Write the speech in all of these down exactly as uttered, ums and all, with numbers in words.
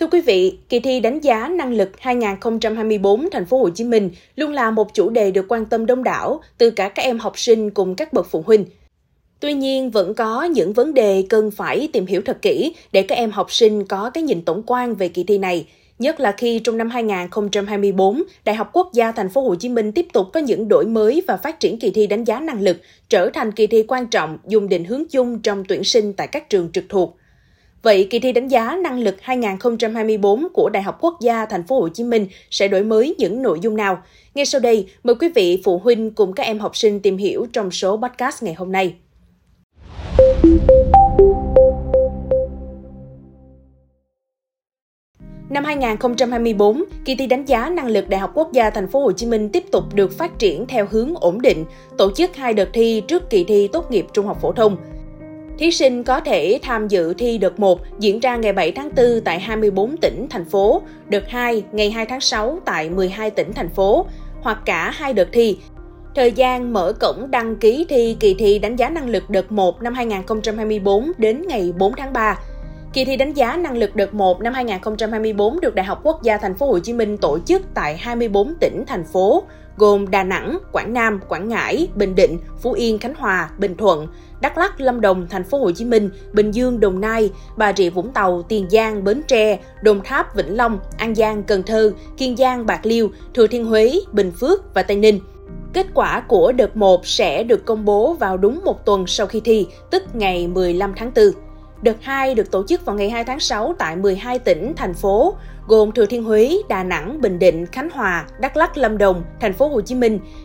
Thưa quý vị, kỳ thi đánh giá năng lực hai nghìn không trăm hai mươi tư thành phố Hồ Chí Minh luôn là một chủ đề được quan tâm đông đảo từ cả các em học sinh cùng các bậc phụ huynh. Tuy nhiên, vẫn có những vấn đề cần phải tìm hiểu thật kỹ để các em học sinh có cái nhìn tổng quan về kỳ thi này, nhất là khi trong năm hai nghìn không trăm hai mươi tư, Đại học Quốc gia T P H C M tiếp tục có những đổi mới và phát triển kỳ thi đánh giá năng lực trở thành kỳ thi quan trọng dùng định hướng chung trong tuyển sinh tại các trường trực thuộc. Vậy kỳ thi đánh giá năng lực hai nghìn không trăm hai mươi tư của Đại học Quốc gia T P H C M sẽ đổi mới những nội dung nào? Ngay sau đây, mời quý vị phụ huynh cùng các em học sinh tìm hiểu trong số podcast ngày hôm nay. Năm hai nghìn không trăm hai mươi tư, kỳ thi đánh giá năng lực Đại học Quốc gia T P H C M tiếp tục được phát triển theo hướng ổn định, tổ chức hai đợt thi trước kỳ thi tốt nghiệp trung học phổ thông. Thí sinh có thể tham dự thi đợt một diễn ra ngày bảy tháng tư tại hai mươi tư tỉnh, thành phố, đợt hai ngày hai tháng sáu tại mười hai tỉnh, thành phố, hoặc cả hai đợt thi. Thời gian mở cổng đăng ký thi kỳ thi đánh giá năng lực đợt một năm hai nghìn không trăm hai mươi tư đến ngày bốn tháng ba. Kỳ thi đánh giá năng lực đợt một năm hai nghìn không trăm hai mươi tư được Đại học Quốc gia T P H C M tổ chức tại hai mươi tư tỉnh, thành phố, gồm Đà Nẵng, Quảng Nam, Quảng Ngãi, Bình Định, Phú Yên, Khánh Hòa, Bình Thuận, Đắk Lắk, Lâm Đồng, T P H C M, Bình Dương, Đồng Nai, Bà Rịa Vũng Tàu, Tiền Giang, Bến Tre, Đồng Tháp, Vĩnh Long, An Giang, Cần Thơ, Kiên Giang, Bạc Liêu, Thừa Thiên Huế, Bình Phước và Tây Ninh. Kết quả của đợt một sẽ được công bố vào đúng một tuần sau khi thi, tức ngày mười lăm tháng tư. Đợt hai được tổ chức vào ngày hai tháng sáu tại mười hai tỉnh, thành phố, gồm Thừa Thiên Huế, Đà Nẵng, Bình Định, Khánh Hòa, Đắk Lắk, Lâm Đồng, T P H C M,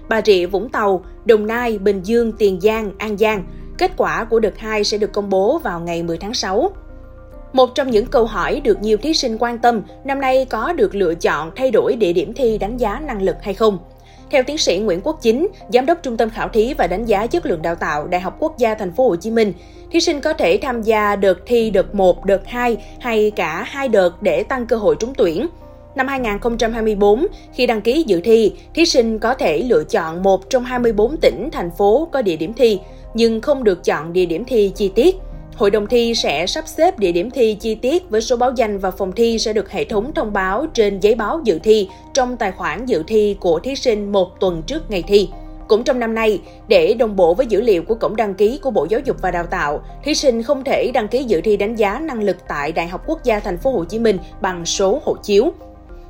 Bà Rịa, Vũng Tàu, Đồng Nai, Bình Dương, Tiền Giang, An Giang. Kết quả của đợt hai sẽ được công bố vào ngày mười tháng sáu. Một trong những câu hỏi được nhiều thí sinh quan tâm năm nay có được lựa chọn thay đổi địa điểm thi đánh giá năng lực hay không? Theo tiến sĩ Nguyễn Quốc Chính, Giám đốc Trung tâm Khảo thí và Đánh giá Chất lượng Đào tạo Đại học Quốc gia T P H C M, thí sinh có thể tham gia đợt thi đợt một, đợt hai hay cả hai đợt để tăng cơ hội trúng tuyển. Năm hai nghìn không trăm hai mươi tư, khi đăng ký dự thi, thí sinh có thể lựa chọn một trong hai mươi tư tỉnh, thành phố có địa điểm thi, nhưng không được chọn địa điểm thi chi tiết. Hội đồng thi sẽ sắp xếp địa điểm thi chi tiết với số báo danh và phòng thi sẽ được hệ thống thông báo trên giấy báo dự thi trong tài khoản dự thi của thí sinh một tuần trước ngày thi. Cũng trong năm nay, để đồng bộ với dữ liệu của cổng đăng ký của Bộ Giáo dục và Đào tạo, thí sinh không thể đăng ký dự thi đánh giá năng lực tại Đại học Quốc gia T P H C M bằng số hộ chiếu.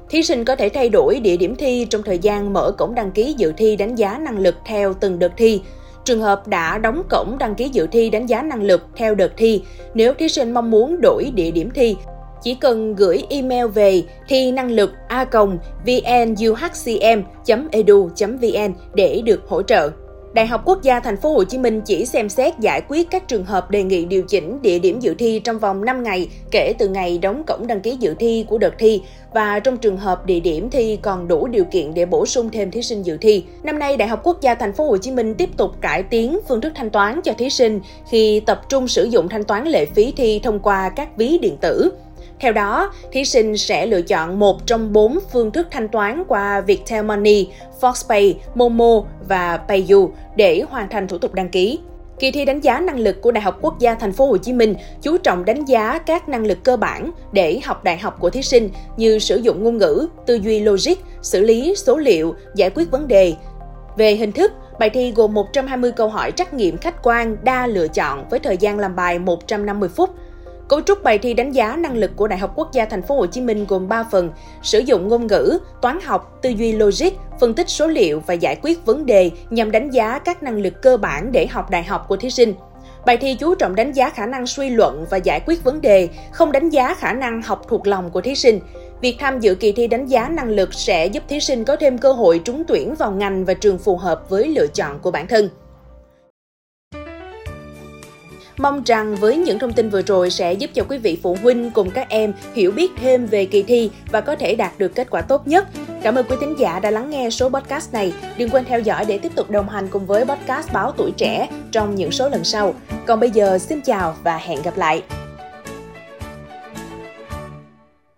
Thí sinh có thể thay đổi địa điểm thi trong thời gian mở cổng đăng ký dự thi đánh giá năng lực theo từng đợt thi. Trường hợp đã đóng cổng đăng ký dự thi đánh giá năng lực theo đợt thi, nếu thí sinh mong muốn đổi địa điểm thi, chỉ cần gửi email về thi năng lực a còng vnuhcm chấm edu chấm vn để được hỗ trợ. Đại học Quốc gia T P H C M chỉ xem xét giải quyết các trường hợp đề nghị điều chỉnh địa điểm dự thi trong vòng năm ngày kể từ ngày đóng cổng đăng ký dự thi của đợt thi và trong trường hợp địa điểm thi còn đủ điều kiện để bổ sung thêm thí sinh dự thi. Năm nay, Đại học Quốc gia T P H C M tiếp tục cải tiến phương thức thanh toán cho thí sinh khi tập trung sử dụng thanh toán lệ phí thi thông qua các ví điện tử. Theo đó, thí sinh sẽ lựa chọn một trong bốn phương thức thanh toán qua Viettel Money, FoxPay, Momo và PayU để hoàn thành thủ tục đăng ký. Kỳ thi đánh giá năng lực của Đại học Quốc gia T P H C M chú trọng đánh giá các năng lực cơ bản để học đại học của thí sinh như sử dụng ngôn ngữ, tư duy logic, xử lý số liệu, giải quyết vấn đề. Về hình thức, bài thi gồm một trăm hai mươi câu hỏi trắc nghiệm khách quan đa lựa chọn với thời gian làm bài một trăm năm mươi phút. Cấu trúc bài thi đánh giá năng lực của Đại học Quốc gia T P H C M gồm ba phần: sử dụng ngôn ngữ, toán học, tư duy logic, phân tích số liệu và giải quyết vấn đề nhằm đánh giá các năng lực cơ bản để học đại học của thí sinh. Bài thi chú trọng đánh giá khả năng suy luận và giải quyết vấn đề, không đánh giá khả năng học thuộc lòng của thí sinh. Việc tham dự kỳ thi đánh giá năng lực sẽ giúp thí sinh có thêm cơ hội trúng tuyển vào ngành và trường phù hợp với lựa chọn của bản thân. Mong rằng với những thông tin vừa rồi sẽ giúp cho quý vị phụ huynh cùng các em hiểu biết thêm về kỳ thi và có thể đạt được kết quả tốt nhất. Cảm ơn quý thính giả đã lắng nghe số podcast này. Đừng quên theo dõi để tiếp tục đồng hành cùng với podcast Báo Tuổi Trẻ trong những số lần sau. Còn bây giờ, xin chào và hẹn gặp lại!